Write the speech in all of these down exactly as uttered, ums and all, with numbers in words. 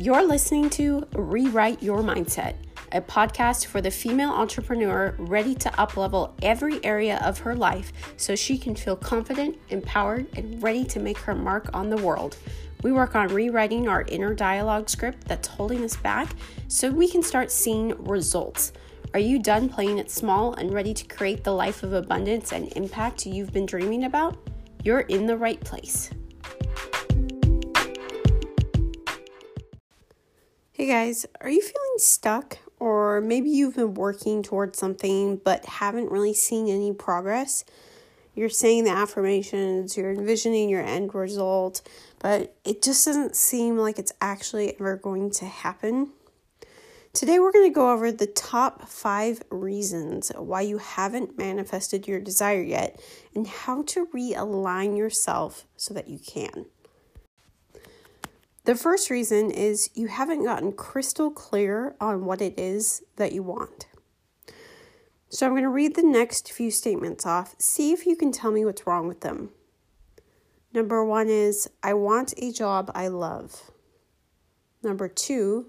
You're listening to Rewrite Your Mindset, a podcast for the female entrepreneur ready to uplevel every area of her life so she can feel confident, empowered, and ready to make her mark on the world. We work on rewriting our inner dialogue script that's holding us back so we can start seeing results. Are you done playing it small and ready to create the life of abundance and impact you've been dreaming about? You're in the right place. Hey guys, are you feeling stuck? Or maybe you've been working towards something but haven't really seen any progress? You're saying the affirmations, you're envisioning your end result, but it just doesn't seem like it's actually ever going to happen. Today we're going to go over the top five reasons why you haven't manifested your desire yet and how to realign yourself so that you can. The first reason is you haven't gotten crystal clear on what it is that you want. So I'm going to read the next few statements off. See if you can tell me what's wrong with them. Number one is, I want a job I love. Number two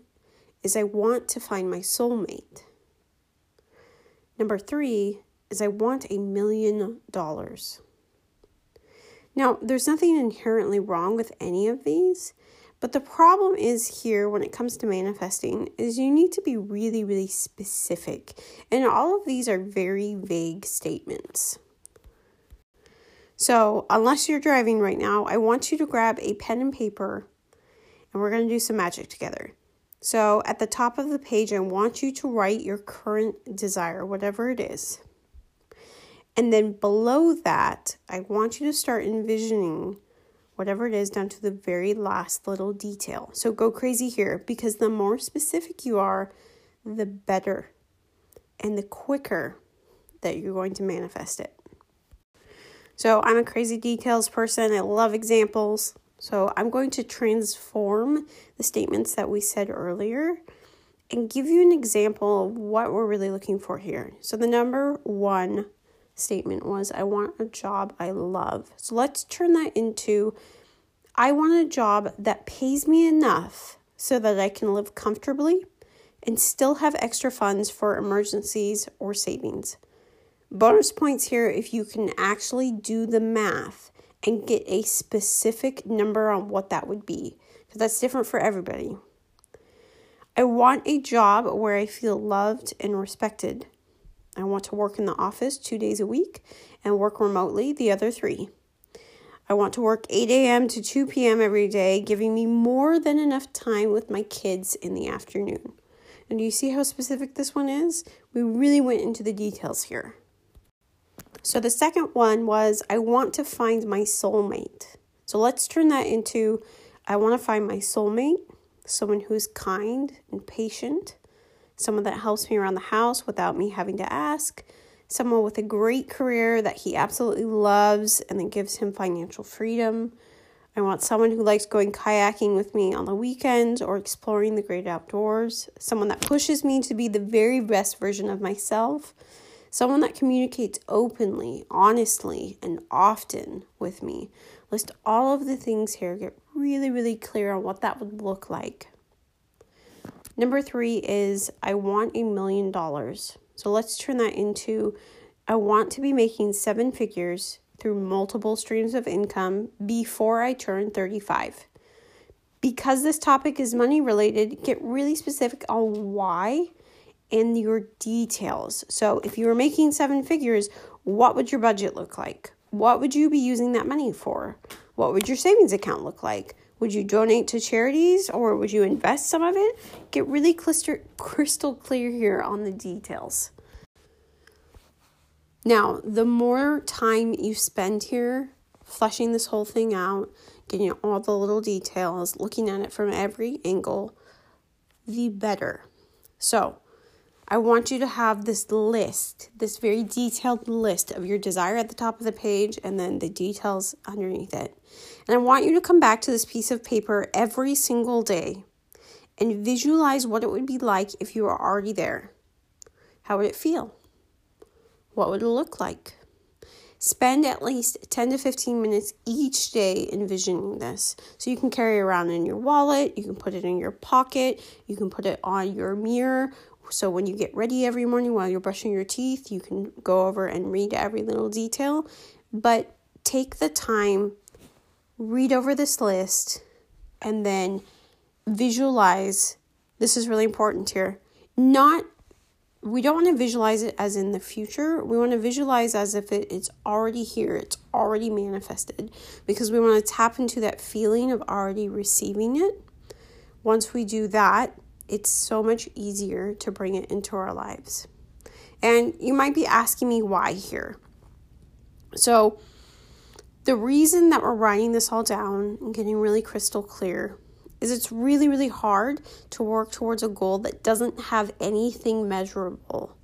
is, I want to find my soulmate. Number three is, I want a million dollars. Now, there's nothing inherently wrong with any of these. But the problem is here when it comes to manifesting is you need to be really, really specific. And all of these are very vague statements. So unless you're driving right now, I want you to grab a pen and paper and we're going to do some magic together. So at the top of the page, I want you to write your current desire, whatever it is. And then below that, I want you to start envisioning whatever it is, down to the very last little detail. So go crazy here, because the more specific you are, the better and the quicker that you're going to manifest it. So I'm a crazy details person. I love examples. So I'm going to transform the statements that we said earlier and give you an example of what we're really looking for here. So the number one statement was, I want a job I love. So let's turn that into, I want a job that pays me enough so that I can live comfortably and still have extra funds for emergencies or savings. Bonus points here if you can actually do the math and get a specific number on what that would be, because that's different for everybody. I want a job where I feel loved and respected. I want to work in the office two days a week and work remotely the other three. I want to work eight a.m. to two p.m. every day, giving me more than enough time with my kids in the afternoon. And do you see how specific this one is? We really went into the details here. So the second one was, I want to find my soulmate. So let's turn that into, I want to find my soulmate, someone who's kind and patient, someone that helps me around the house without me having to ask, someone with a great career that he absolutely loves and that gives him financial freedom. I want someone who likes going kayaking with me on the weekends or exploring the great outdoors, someone that pushes me to be the very best version of myself, someone that communicates openly, honestly, and often with me. List all of the things here. Get really, really clear on what that would look like. Number three is, I want a million dollars. So let's turn that into, I want to be making seven figures through multiple streams of income before I turn thirty-five. Because this topic is money related, get really specific on why and your details. So if you were making seven figures, what would your budget look like? What would you be using that money for? What would your savings account look like? Would you donate to charities or would you invest some of it? Get really crystal clear here on the details. Now, the more time you spend here, fleshing this whole thing out, getting all the little details, looking at it from every angle, the better. So, I want you to have this list, this very detailed list of your desire at the top of the page and then the details underneath it. And I want you to come back to this piece of paper every single day and visualize what it would be like if you were already there. How would it feel? What would it look like? Spend at least ten to fifteen minutes each day envisioning this. So you can carry around in your wallet, you can put it in your pocket, you can put it on your mirror. So when you get ready every morning while you're brushing your teeth, you can go over and read every little detail. But take the time, read over this list, and then visualize. This is really important here. Not, we don't want to visualize it as in the future. We want to visualize as if it, it's already here. It's already manifested, because we want to tap into that feeling of already receiving it. Once we do that, it's so much easier to bring it into our lives. And you might be asking me why here. So the reason that we're writing this all down and getting really crystal clear is it's really, really hard to work towards a goal that doesn't have anything measurable.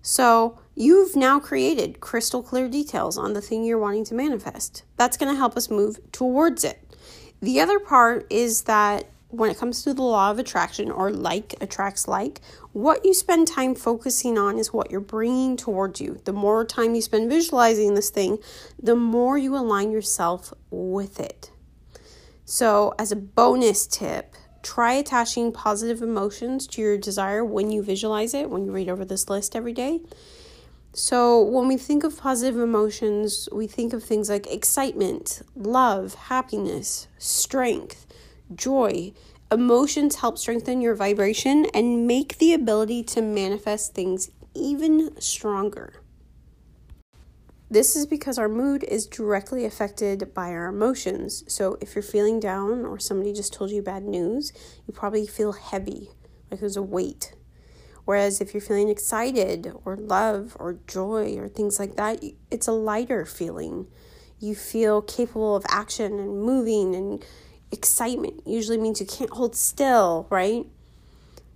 So you've now created crystal clear details on the thing you're wanting to manifest. That's going to help us move towards it. The other part is that when it comes to the law of attraction, or like attracts like, what you spend time focusing on is what you're bringing towards you. The more time you spend visualizing this thing, the more you align yourself with it. So as a bonus tip, try attaching positive emotions to your desire when you visualize it, when you read over this list every day. So when we think of positive emotions, we think of things like excitement, love, happiness, strength, joy. Emotions help strengthen your vibration and make the ability to manifest things even stronger. This is because our mood is directly affected by our emotions. So if you're feeling down or somebody just told you bad news, you probably feel heavy, like there's a weight. Whereas if you're feeling excited or love or joy or things like that, it's a lighter feeling. You feel capable of action and moving, and excitement usually means you can't hold still, right?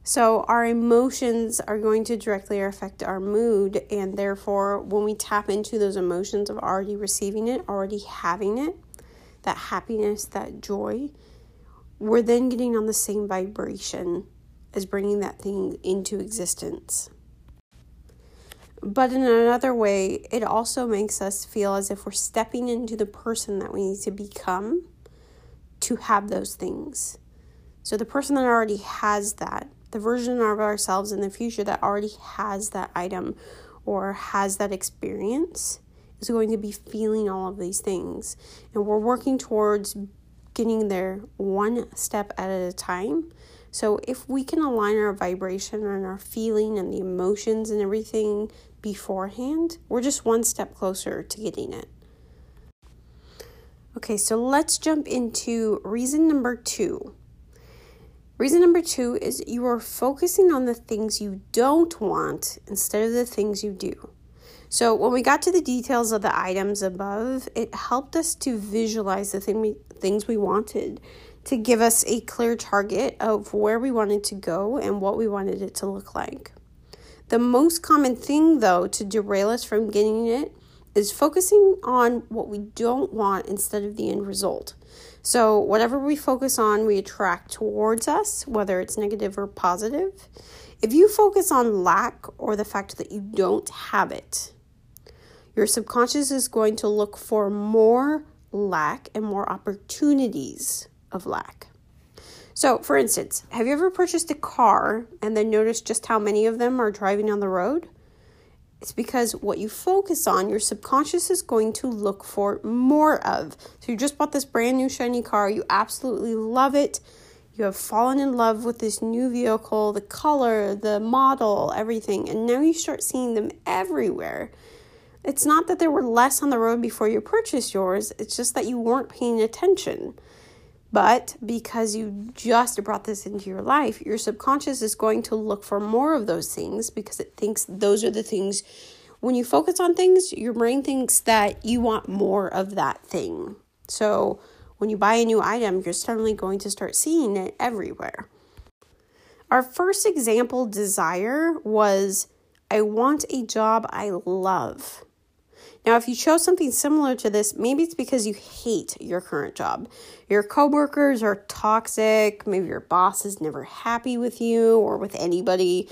So our emotions are going to directly affect our mood, and therefore when we tap into those emotions of already receiving it, already having it, that happiness, that joy, we're then getting on the same vibration as bringing that thing into existence. But in another way, it also makes us feel as if we're stepping into the person that we need to become to have those things. So the person that already has that, the version of ourselves in the future that already has that item or has that experience, is going to be feeling all of these things. And we're working towards getting there one step at a time. So if we can align our vibration and our feeling and the emotions and everything beforehand, we're just one step closer to getting it. Okay, so let's jump into reason number two. Reason number two is you are focusing on the things you don't want instead of the things you do. So when we got to the details of the items above, it helped us to visualize the thing we, things we wanted, to give us a clear target of where we wanted to go and what we wanted it to look like. The most common thing, though, to derail us from getting it is focusing on what we don't want instead of the end result. So whatever we focus on, we attract towards us, whether it's negative or positive. If you focus on lack or the fact that you don't have it, your subconscious is going to look for more lack and more opportunities of lack. So for instance, have you ever purchased a car and then noticed just how many of them are driving on the road? It's because what you focus on, your subconscious is going to look for more of. So you just bought this brand new shiny car. You absolutely love it. You have fallen in love with this new vehicle, the color, the model, everything. And now you start seeing them everywhere. It's not that there were less on the road before you purchased yours. It's just that you weren't paying attention. But because you just brought this into your life, your subconscious is going to look for more of those things because it thinks those are the things. When you focus on things, your brain thinks that you want more of that thing. So when you buy a new item, you're suddenly going to start seeing it everywhere. Our first example desire was, I want a job I love. Now, if you chose something similar to this, maybe it's because you hate your current job. Your coworkers are toxic. Maybe your boss is never happy with you or with anybody.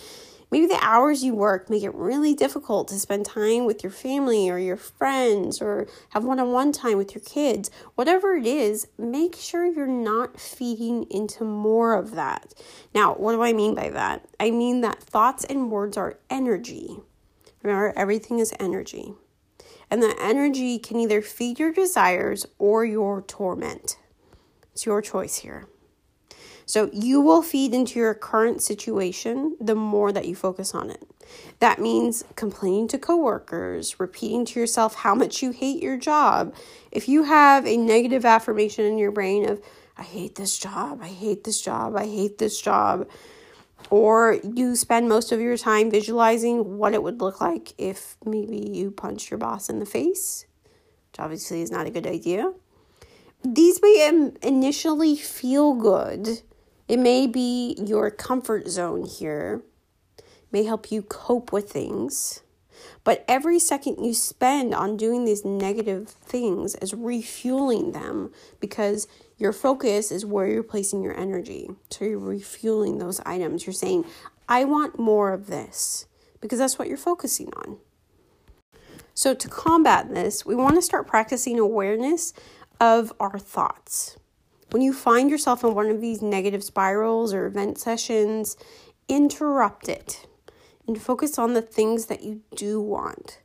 Maybe the hours you work make it really difficult to spend time with your family or your friends or have one-on-one time with your kids. Whatever it is, make sure you're not feeding into more of that. Now, what do I mean by that? I mean that thoughts and words are energy. Remember, everything is energy. And that energy can either feed your desires or your torment. It's your choice here. So you will feed into your current situation the more that you focus on it. That means complaining to coworkers, repeating to yourself how much you hate your job. If you have a negative affirmation in your brain of, I hate this job, I hate this job, I hate this job, or you spend most of your time visualizing what it would look like if maybe you punched your boss in the face, which obviously is not a good idea. These may initially feel good. It may be your comfort zone here. It may help you cope with things. But every second you spend on doing these negative things is refueling them because your focus is where you're placing your energy. So you're refueling those items. You're saying, I want more of this, because that's what you're focusing on. So to combat this, we want to start practicing awareness of our thoughts. When you find yourself in one of these negative spirals or event sessions, interrupt it and focus on the things that you do want.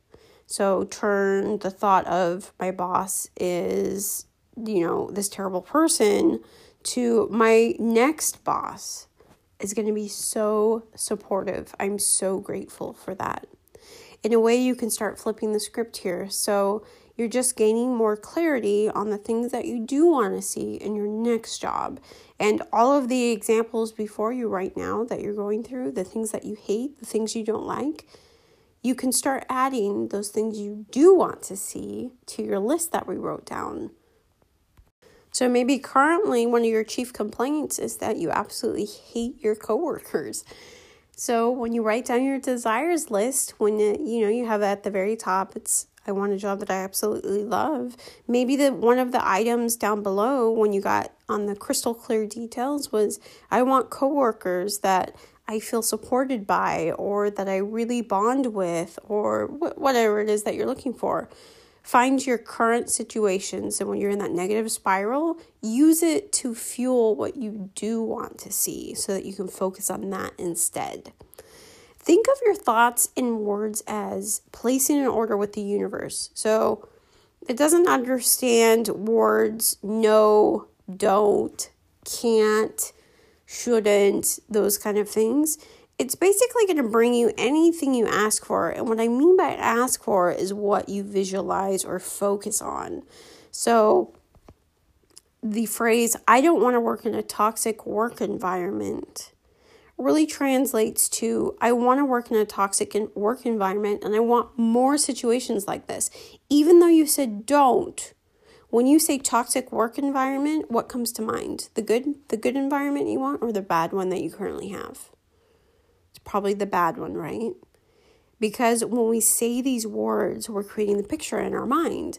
So turn the thought of my boss is, you know, this terrible person to my next boss is going to be so supportive. I'm so grateful for that. In a way, you can start flipping the script here. So you're just gaining more clarity on the things that you do want to see in your next job. And all of the examples before you right now that you're going through, the things that you hate, the things you don't like, you can start adding those things you do want to see to your list that we wrote down. So maybe currently one of your chief complaints is that you absolutely hate your coworkers. So when you write down your desires list, when you, you know, you have at the very top, it's I want a job that I absolutely love. Maybe the one of the items down below when you got on the crystal clear details was, I want coworkers that I feel supported by or that I really bond with or wh- whatever it is that you're looking for. Find your current situation. So when you're in that negative spiral, use it to fuel what you do want to see so that you can focus on that instead. Think of your thoughts and words as placing an order with the universe. So it doesn't understand words no, don't, can't, shouldn't, those kind of things. It's basically going to bring you anything you ask for. And what I mean by ask for is what you visualize or focus on. So the phrase, I don't want to work in a toxic work environment, really translates to, I want to work in a toxic work environment and I want more situations like this. Even though you said don't, when you say toxic work environment, what comes to mind? The good, the good environment you want or the bad one that you currently have? It's probably the bad one, right? Because when we say these words, we're creating the picture in our mind.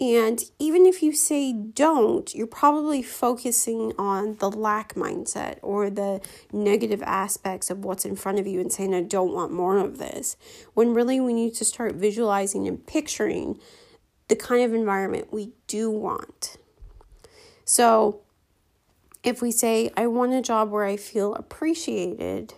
And even if you say don't, you're probably focusing on the lack mindset or the negative aspects of what's in front of you and saying, I don't want more of this. When really we need to start visualizing and picturing the kind of environment we do want. So if we say, I want a job where I feel appreciated,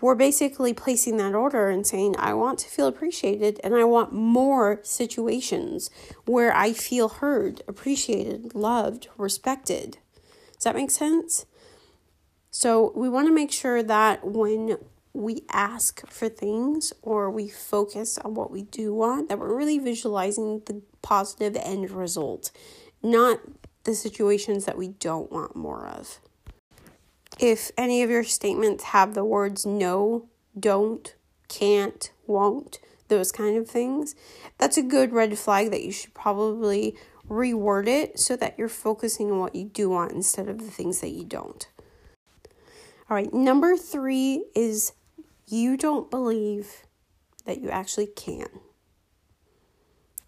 we're basically placing that order and saying, I want to feel appreciated and I want more situations where I feel heard, appreciated, loved, respected. Does that make sense? So we want to make sure that when we ask for things or we focus on what we do want, that we're really visualizing the positive end result, not the situations that we don't want more of. If any of your statements have the words no, don't, can't, won't, those kind of things, that's a good red flag that you should probably reword it so that you're focusing on what you do want instead of the things that you don't. All right, number three is you don't believe that you actually can.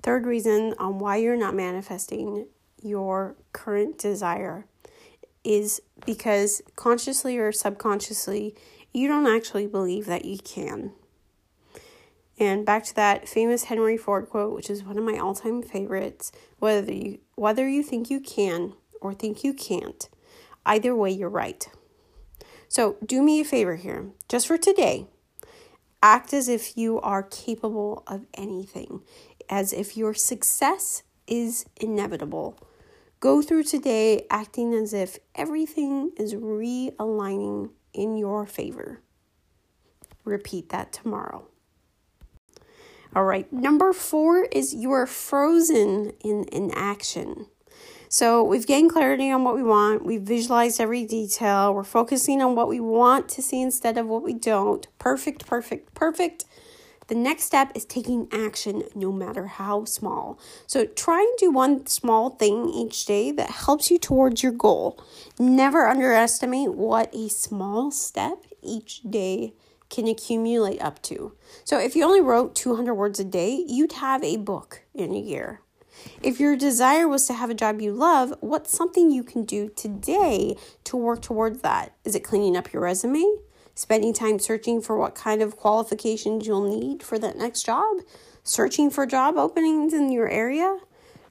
Third reason on why you're not manifesting your current desire is because consciously or subconsciously, you don't actually believe that you can. And back to that famous Henry Ford quote, which is one of my all-time favorites, whether you, whether you think you can or think you can't, either way, you're right. So do me a favor here, just for today. Act as if you are capable of anything, as if your success is inevitable. Go through today acting as if everything is realigning in your favor. Repeat that tomorrow. All right, number four is you are frozen in inaction. So we've gained clarity on what we want. We've visualized every detail. We're focusing on what we want to see instead of what we don't. Perfect, perfect, perfect. The next step is taking action, no matter how small. So try and do one small thing each day that helps you towards your goal. Never underestimate what a small step each day can accumulate up to. So if you only wrote two hundred words a day, you'd have a book in a year. If your desire was to have a job you love, what's something you can do today to work towards that? Is it cleaning up your resume? Spending time searching for what kind of qualifications you'll need for that next job? Searching for job openings in your area?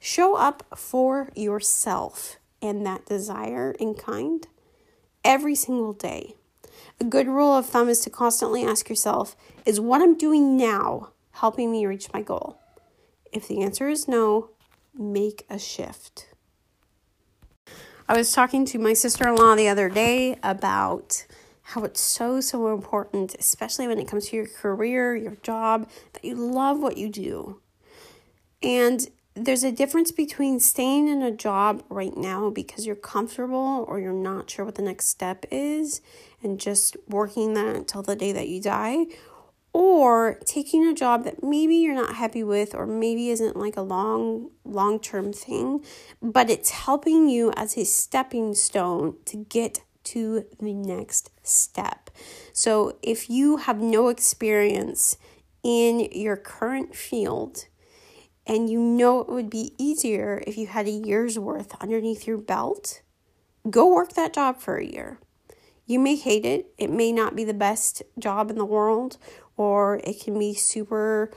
Show up for yourself and that desire in kind every single day. A good rule of thumb is to constantly ask yourself, is what I'm doing now helping me reach my goal? If the answer is no, make a shift. I was talking to my sister-in-law the other day about how it's so, so important, especially when it comes to your career, your job, that you love what you do. And there's a difference between staying in a job right now because you're comfortable or you're not sure what the next step is and just working that until the day that you die, or taking a job that maybe you're not happy with or maybe isn't like a long, long-term thing, but it's helping you as a stepping stone to get to the next step. So if you have no experience in your current field and you know it would be easier if you had a year's worth underneath your belt, go work that job for a year. You may hate it. It may not be the best job in the world, or it can be super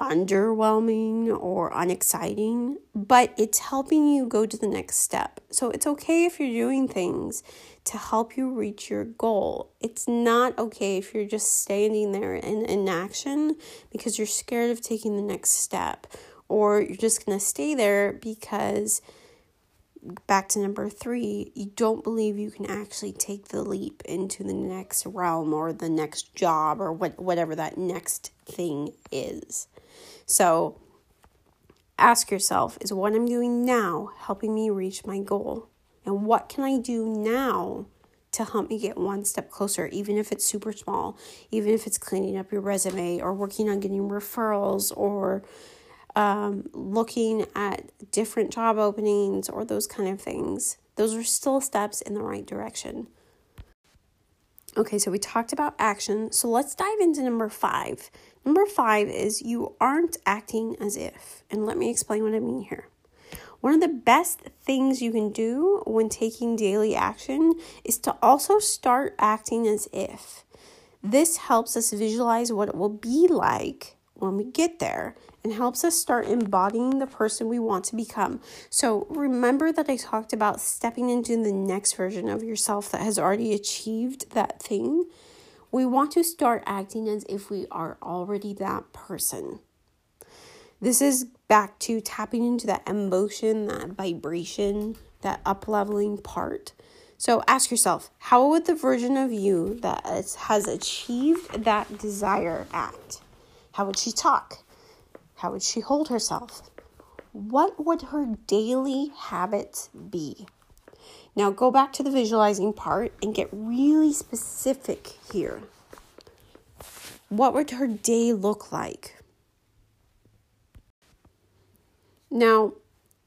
underwhelming or unexciting, but it's helping you go to the next step. So it's okay if you're doing things to help you reach your goal. It's not okay if you're just standing there in inaction because you're scared of taking the next step, or you're just going to stay there because, back to number three, you don't believe you can actually take the leap into the next realm or the next job or what whatever that next thing is. So ask yourself, is what I'm doing now helping me reach my goal? And what can I do now to help me get one step closer, even if it's super small, even if it's cleaning up your resume or working on getting referrals or Um, looking at different job openings or those kind of things. Those are still steps in the right direction. Okay, so we talked about action. So let's dive into number five. Number five is you aren't acting as if. And let me explain what I mean here. One of the best things you can do when taking daily action is to also start acting as if. This helps us visualize what it will be like when we get there, and helps us start embodying the person we want to become. So remember that I talked about stepping into the next version of yourself that has already achieved that thing. We want to start acting as if we are already that person. This is back to tapping into that emotion, that vibration, that up-leveling part. So ask yourself, how would the version of you that has achieved that desire act? How would she talk? How would she hold herself? What would her daily habits be? Now go back to the visualizing part and get really specific here. What would her day look like? Now,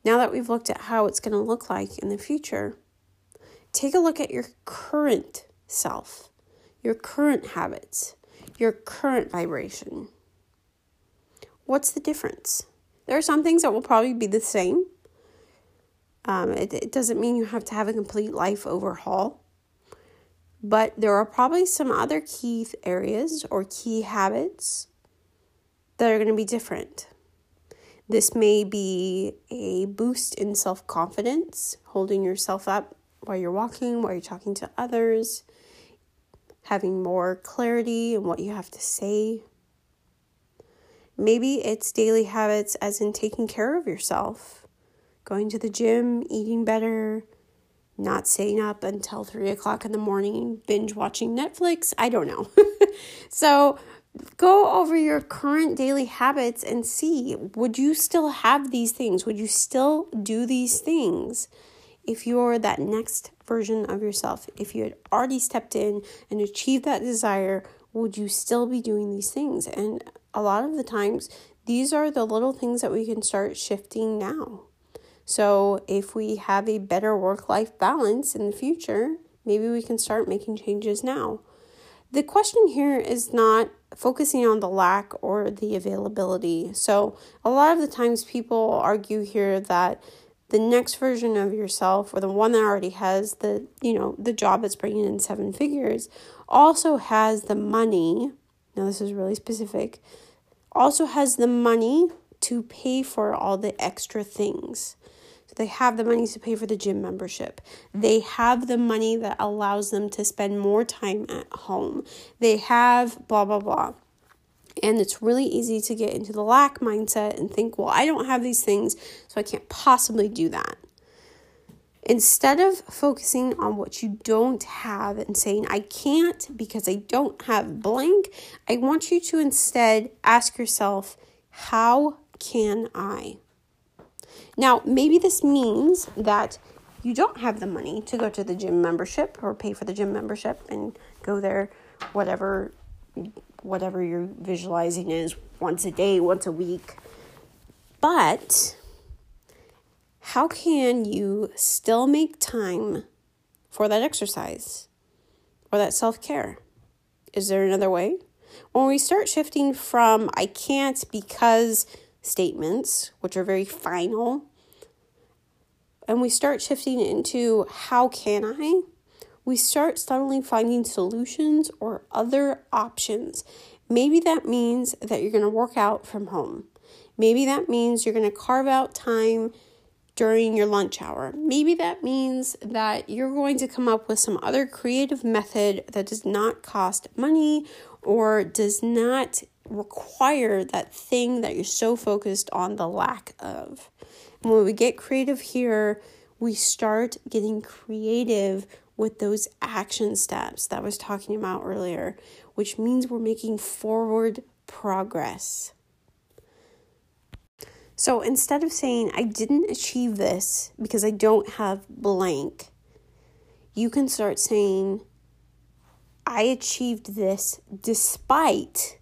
now that we've looked at how it's going to look like in the future, take a look at your current self, your current habits, your current vibration. What's the difference? There are some things that will probably be the same. Um, it, it doesn't mean you have to have a complete life overhaul. But there are probably some other key areas or key habits that are going to be different. This may be a boost in self-confidence, holding yourself up while you're walking, while you're talking to others, having more clarity in what you have to say. Maybe it's daily habits as in taking care of yourself, going to the gym, eating better, not staying up until three o'clock in the morning, binge watching Netflix. I don't know. So go over your current daily habits and see, would you still have these things? Would you still do these things if you're that next version of yourself? If you had already stepped in and achieved that desire, would you still be doing these things? And a lot of the times, these are the little things that we can start shifting now. So if we have a better work-life balance in the future, maybe we can start making changes now. The question here is not focusing on the lack or the availability. So a lot of the times people argue here that the next version of yourself, or the one that already has the, you know, the job that's bringing in seven figures, also has the money. Now this is really specific. Also has the money to pay for all the extra things. They have the money to pay for the gym membership. They have the money that allows them to spend more time at home. They have blah, blah, blah. And it's really easy to get into the lack mindset and think, well, I don't have these things, so I can't possibly do that. Instead of focusing on what you don't have and saying, I can't because I don't have blank, I want you to instead ask yourself, how can I? Now, maybe this means that you don't have the money to go to the gym membership or pay for the gym membership and go there, whatever whatever you're visualizing is, once a day, once a week. But how can you still make time for that exercise or that self-care? Is there another way? When we start shifting from I can't because statements, which are very final, and we start shifting into how can I, we start suddenly finding solutions or other options. Maybe that means that you're going to work out from home. Maybe that means you're going to carve out time during your lunch hour. Maybe that means that you're going to come up with some other creative method that does not cost money or does not require that thing that you're so focused on the lack of. And when we get creative here, we start getting creative with those action steps that I was talking about earlier, which means we're making forward progress. So instead of saying, I didn't achieve this because I don't have blank, you can start saying, I achieved this despite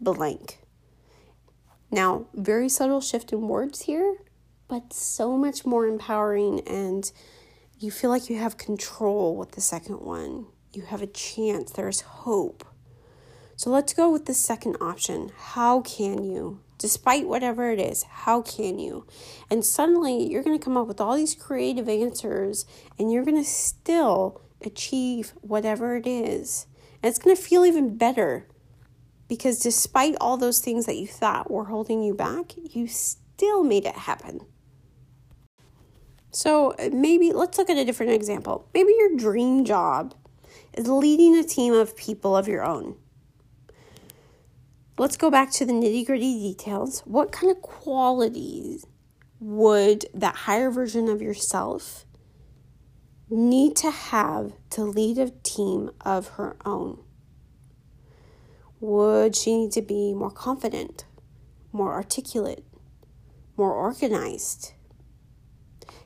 blank. Now, very subtle shift in words here, but so much more empowering, and you feel like you have control with the second one. You have a chance. There's hope. So let's go with the second option. How can you? Despite whatever it is, how can you? And suddenly you're going to come up with all these creative answers, and you're going to still achieve whatever it is. And it's going to feel even better, because despite all those things that you thought were holding you back, you still made it happen. So maybe let's look at a different example. Maybe your dream job is leading a team of people of your own. Let's go back to the nitty-gritty details. What kind of qualities would that higher version of yourself need to have to lead a team of her own? Would she need to be more confident, more articulate, more organized?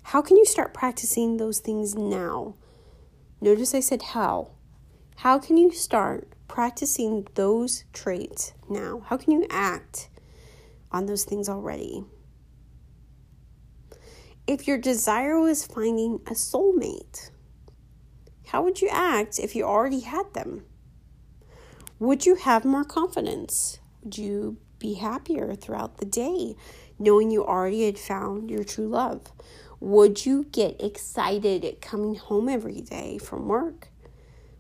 How can you start practicing those things now? Notice I said how. How can you start practicing those traits now? How can you act on those things already? If your desire was finding a soulmate, how would you act if you already had them? Would you have more confidence? Would you be happier throughout the day knowing you already had found your true love? Would you get excited at coming home every day from work?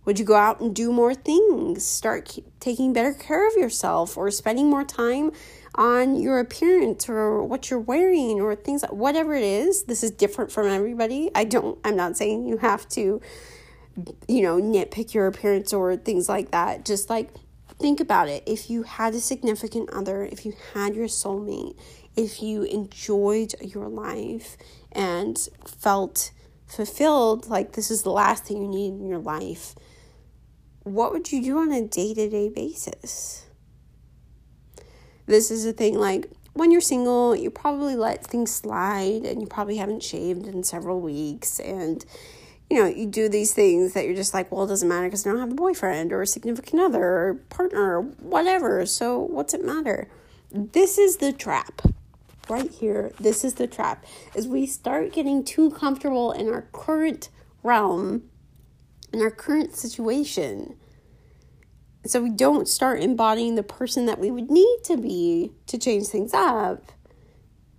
Would you go out and do more things, start taking better care of yourself, or spending more time on your appearance or what you're wearing or things, like, whatever it is? This is different from everybody. I don't, I'm not saying you have to, you know, nitpick your appearance or things like that. Just like, think about it. If you had a significant other, if you had your soulmate, if you enjoyed your life and felt fulfilled, like this is the last thing you need in your life, what would you do on a day-to-day basis? This is a thing, like, when you're single, you probably let things slide and you probably haven't shaved in several weeks, and you know, you do these things that you're just like, well, it doesn't matter because I don't have a boyfriend or a significant other or partner or whatever. So what's it matter? This is the trap right here. This is the trap, is we start getting too comfortable in our current realm, in our current situation. So we don't start embodying the person that we would need to be to change things up,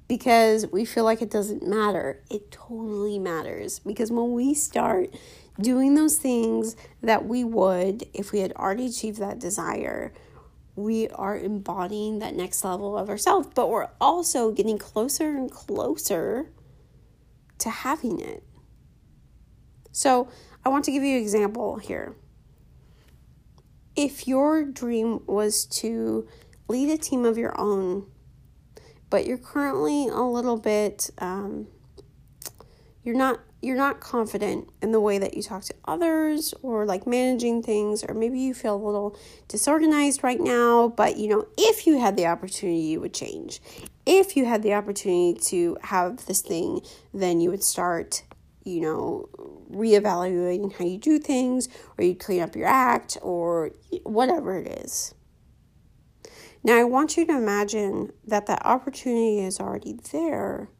because we feel like it doesn't matter. It totally matters. Because when we start doing those things that we would if we had already achieved that desire, we are embodying that next level of ourselves. But we're also getting closer and closer to having it. So I want to give you an example here. If your dream was to lead a team of your own, but you're currently a little bit, um, you're not, you're not confident in the way that you talk to others, or like managing things, or maybe you feel a little disorganized right now, but you know, if you had the opportunity, you would change. If you had the opportunity to have this thing, then you would start, you know, reevaluating how you do things, or you'd clean up your act, or whatever it is. Now, I want you to imagine that that opportunity is already there,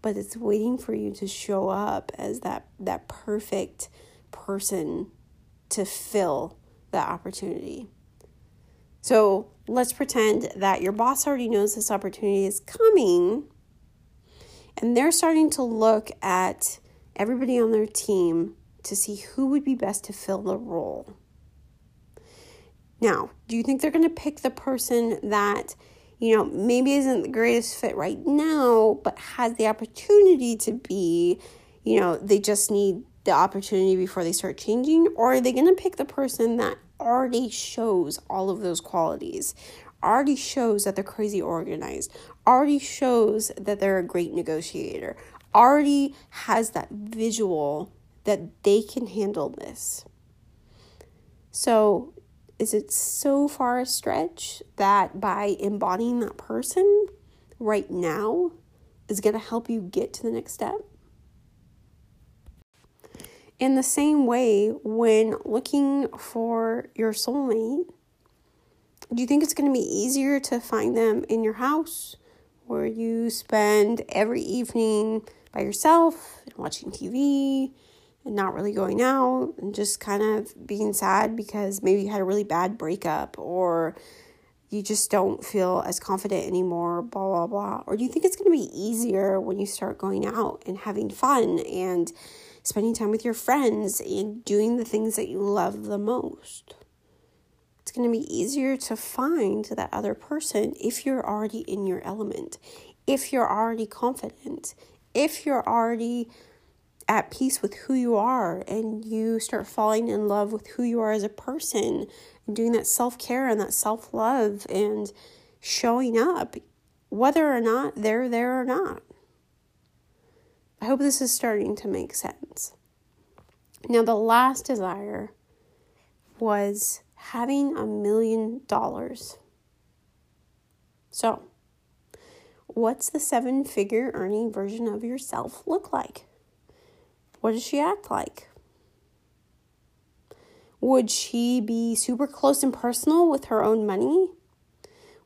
but it's waiting for you to show up as that, that perfect person to fill that opportunity. So let's pretend that your boss already knows this opportunity is coming, and they're starting to look at everybody on their team to see who would be best to fill the role. Now, do you think they're going to pick the person that, you know, maybe isn't the greatest fit right now, but has the opportunity to be? You know, they just need the opportunity before they start changing? Or are they going to pick the person that already shows all of those qualities, already shows that they're crazy organized, already shows that they're a great negotiator, already has that visual that they can handle this? So, is it so far a stretch that by embodying that person right now is going to help you get to the next step? In the same way, when looking for your soulmate, do you think it's going to be easier to find them in your house, where you spend every evening by yourself and watching T V? And not really going out and just kind of being sad because maybe you had a really bad breakup, or you just don't feel as confident anymore, blah, blah, blah? Or do you think it's going to be easier when you start going out and having fun and spending time with your friends and doing the things that you love the most? It's going to be easier to find that other person if you're already in your element, if you're already confident, if you're already at peace with who you are, and you start falling in love with who you are as a person, and doing that self-care and that self-love and showing up, whether or not they're there or not. I hope this is starting to make sense. Now, the last desire was having a million dollars. So, what's the seven-figure earning version of yourself look like? What does she act like? Would she be super close and personal with her own money?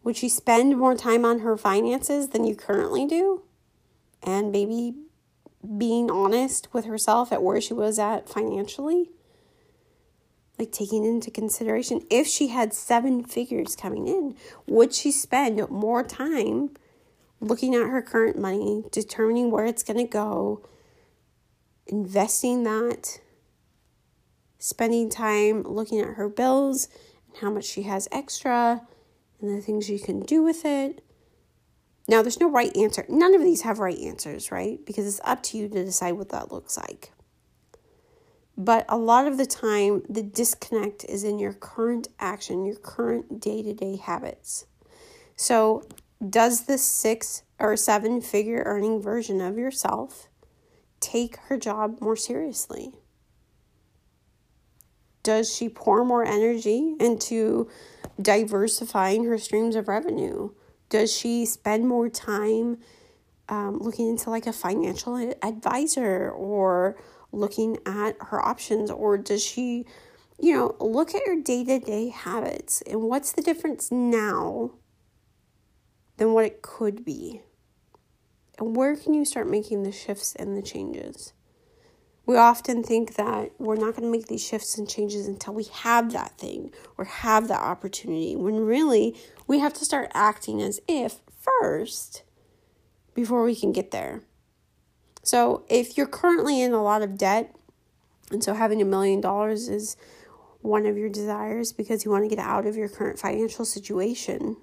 Would she spend more time on her finances than you currently do? And maybe being honest with herself at where she was at financially? Like, taking into consideration, if she had seven figures coming in, would she spend more time looking at her current money, determining where it's going to go, investing that, spending time looking at her bills and how much she has extra and the things you can do with it. Now, there's no right answer. None of these have right answers, right? Because it's up to you to decide what that looks like. But a lot of the time, the disconnect is in your current action, your current day-to-day habits. So does the six or seven figure earning version of yourself take her job more seriously? Does she pour more energy into diversifying her streams of revenue? Does she spend more time um, looking into like a financial advisor or looking at her options? Or does she, you know, look at her day-to-day habits and what's the difference now than what it could be? And where can you start making the shifts and the changes? We often think that we're not going to make these shifts and changes until we have that thing or have that opportunity, when really we have to start acting as if first before we can get there. So if you're currently in a lot of debt, and so having a million dollars is one of your desires because you want to get out of your current financial situation,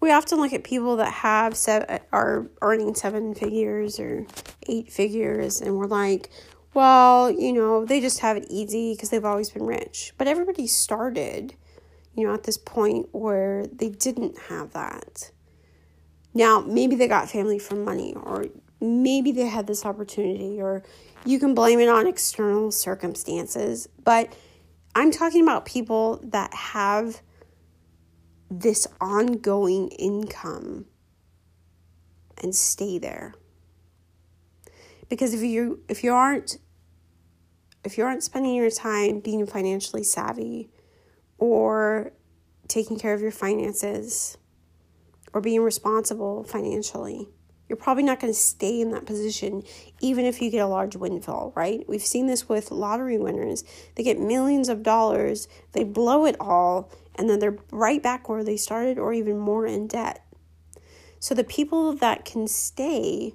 we often look at people that have seven, are earning seven figures or eight figures, and we're like, well, you know, they just have it easy because they've always been rich. But everybody started, you know, at this point where they didn't have that. Now, maybe they got family from money, or maybe they had this opportunity, or you can blame it on external circumstances. But I'm talking about people that have this ongoing income and stay there. Because if you if you aren't if you aren't spending your time being financially savvy or taking care of your finances or being responsible financially, you're probably not going to stay in that position even if you get a large windfall, right? We've seen this with lottery winners. They get millions of dollars, they blow it all, and then they're right back where they started or even more in debt. So the people that can stay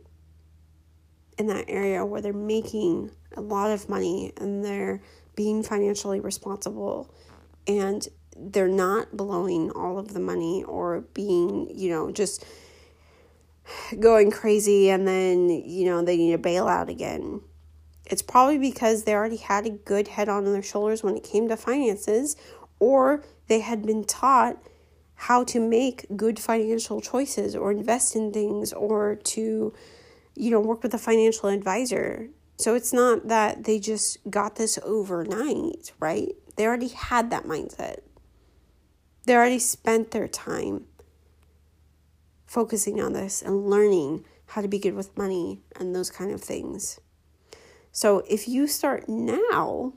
in that area where they're making a lot of money and they're being financially responsible and they're not blowing all of the money or being, you know, just going crazy and then, you know, they need a bailout again. It's probably because they already had a good head on their shoulders when it came to finances, or they had been taught how to make good financial choices or invest in things or to, you know, work with a financial advisor. So it's not that they just got this overnight, right? They already had that mindset. They already spent their time focusing on this and learning how to be good with money and those kind of things. So if you start now,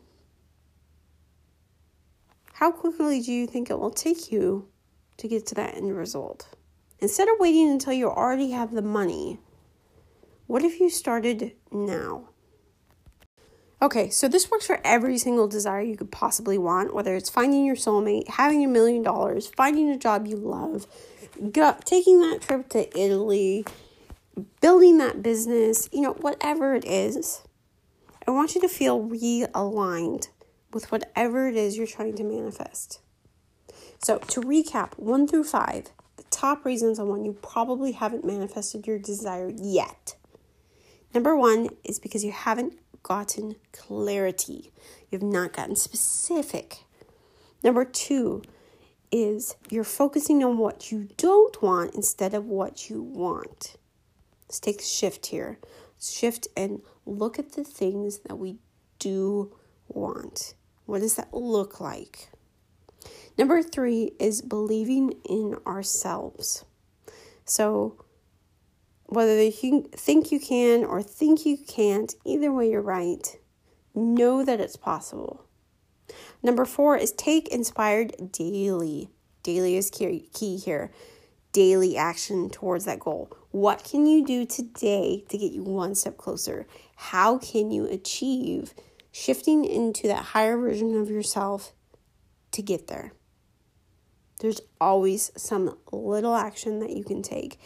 how quickly do you think it will take you to get to that end result? Instead of waiting until you already have the money, what if you started now? Okay, so this works for every single desire you could possibly want, whether it's finding your soulmate, having a million dollars, finding a job you love, go, taking that trip to Italy, building that business, you know, whatever it is. I want you to feel realigned with whatever it is you're trying to manifest. So to recap, one through five, the top reasons on why you probably haven't manifested your desire yet. Number one is because you haven't gotten clarity. You've not gotten specific. Number two is you're focusing on what you don't want instead of what you want. Let's take a shift here. Shift and look at the things that we do want. What does that look like? Number three is believing in ourselves. So whether you think you can or think you can't, either way you're right. Know that it's possible. Number four is take inspired daily. Daily is key here. Daily action towards that goal. What can you do today to get you one step closer? How can you achieve shifting into that higher version of yourself to get there? There's always some little action that you can take.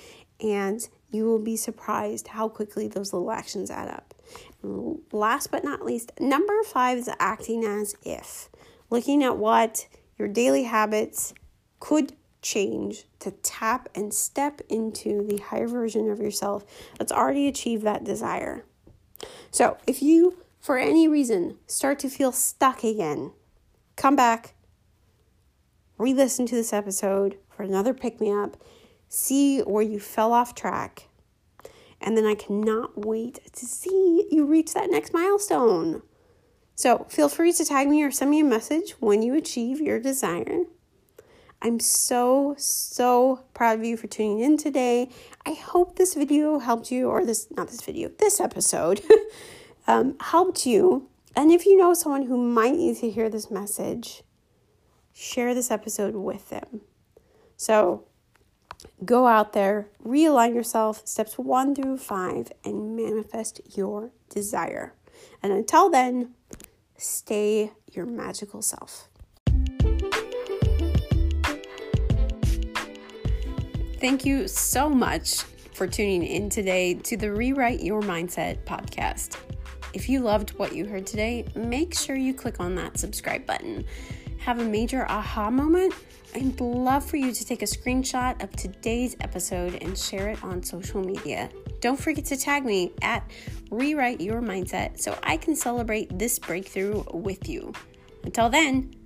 And You will be surprised how quickly those little actions add up. And last but not least, number five is acting as if. Looking at what your daily habits could change to tap and step into the higher version of yourself that's already achieved that desire. So if you, for any reason, start to feel stuck again, come back, re-listen to this episode for another pick-me-up, see where you fell off track, and then I cannot wait to see you reach that next milestone. So feel free to tag me or send me a message when you achieve your desire. I'm so, so proud of you for tuning in today. I hope this video helped you, or this, not this video, this episode um, helped you. And if you know someone who might need to hear this message, share this episode with them. So go out there, realign yourself, steps one through five, and manifest your desire. And until then, stay your magical self. Thank you so much for tuning in today to the Rewrite Your Mindset podcast. If you loved what you heard today, make sure you click on that subscribe button. Have a major aha moment. I'd love for you to take a screenshot of today's episode and share it on social media. Don't forget to tag me at Rewrite Your Mindset so I can celebrate this breakthrough with you. Until then,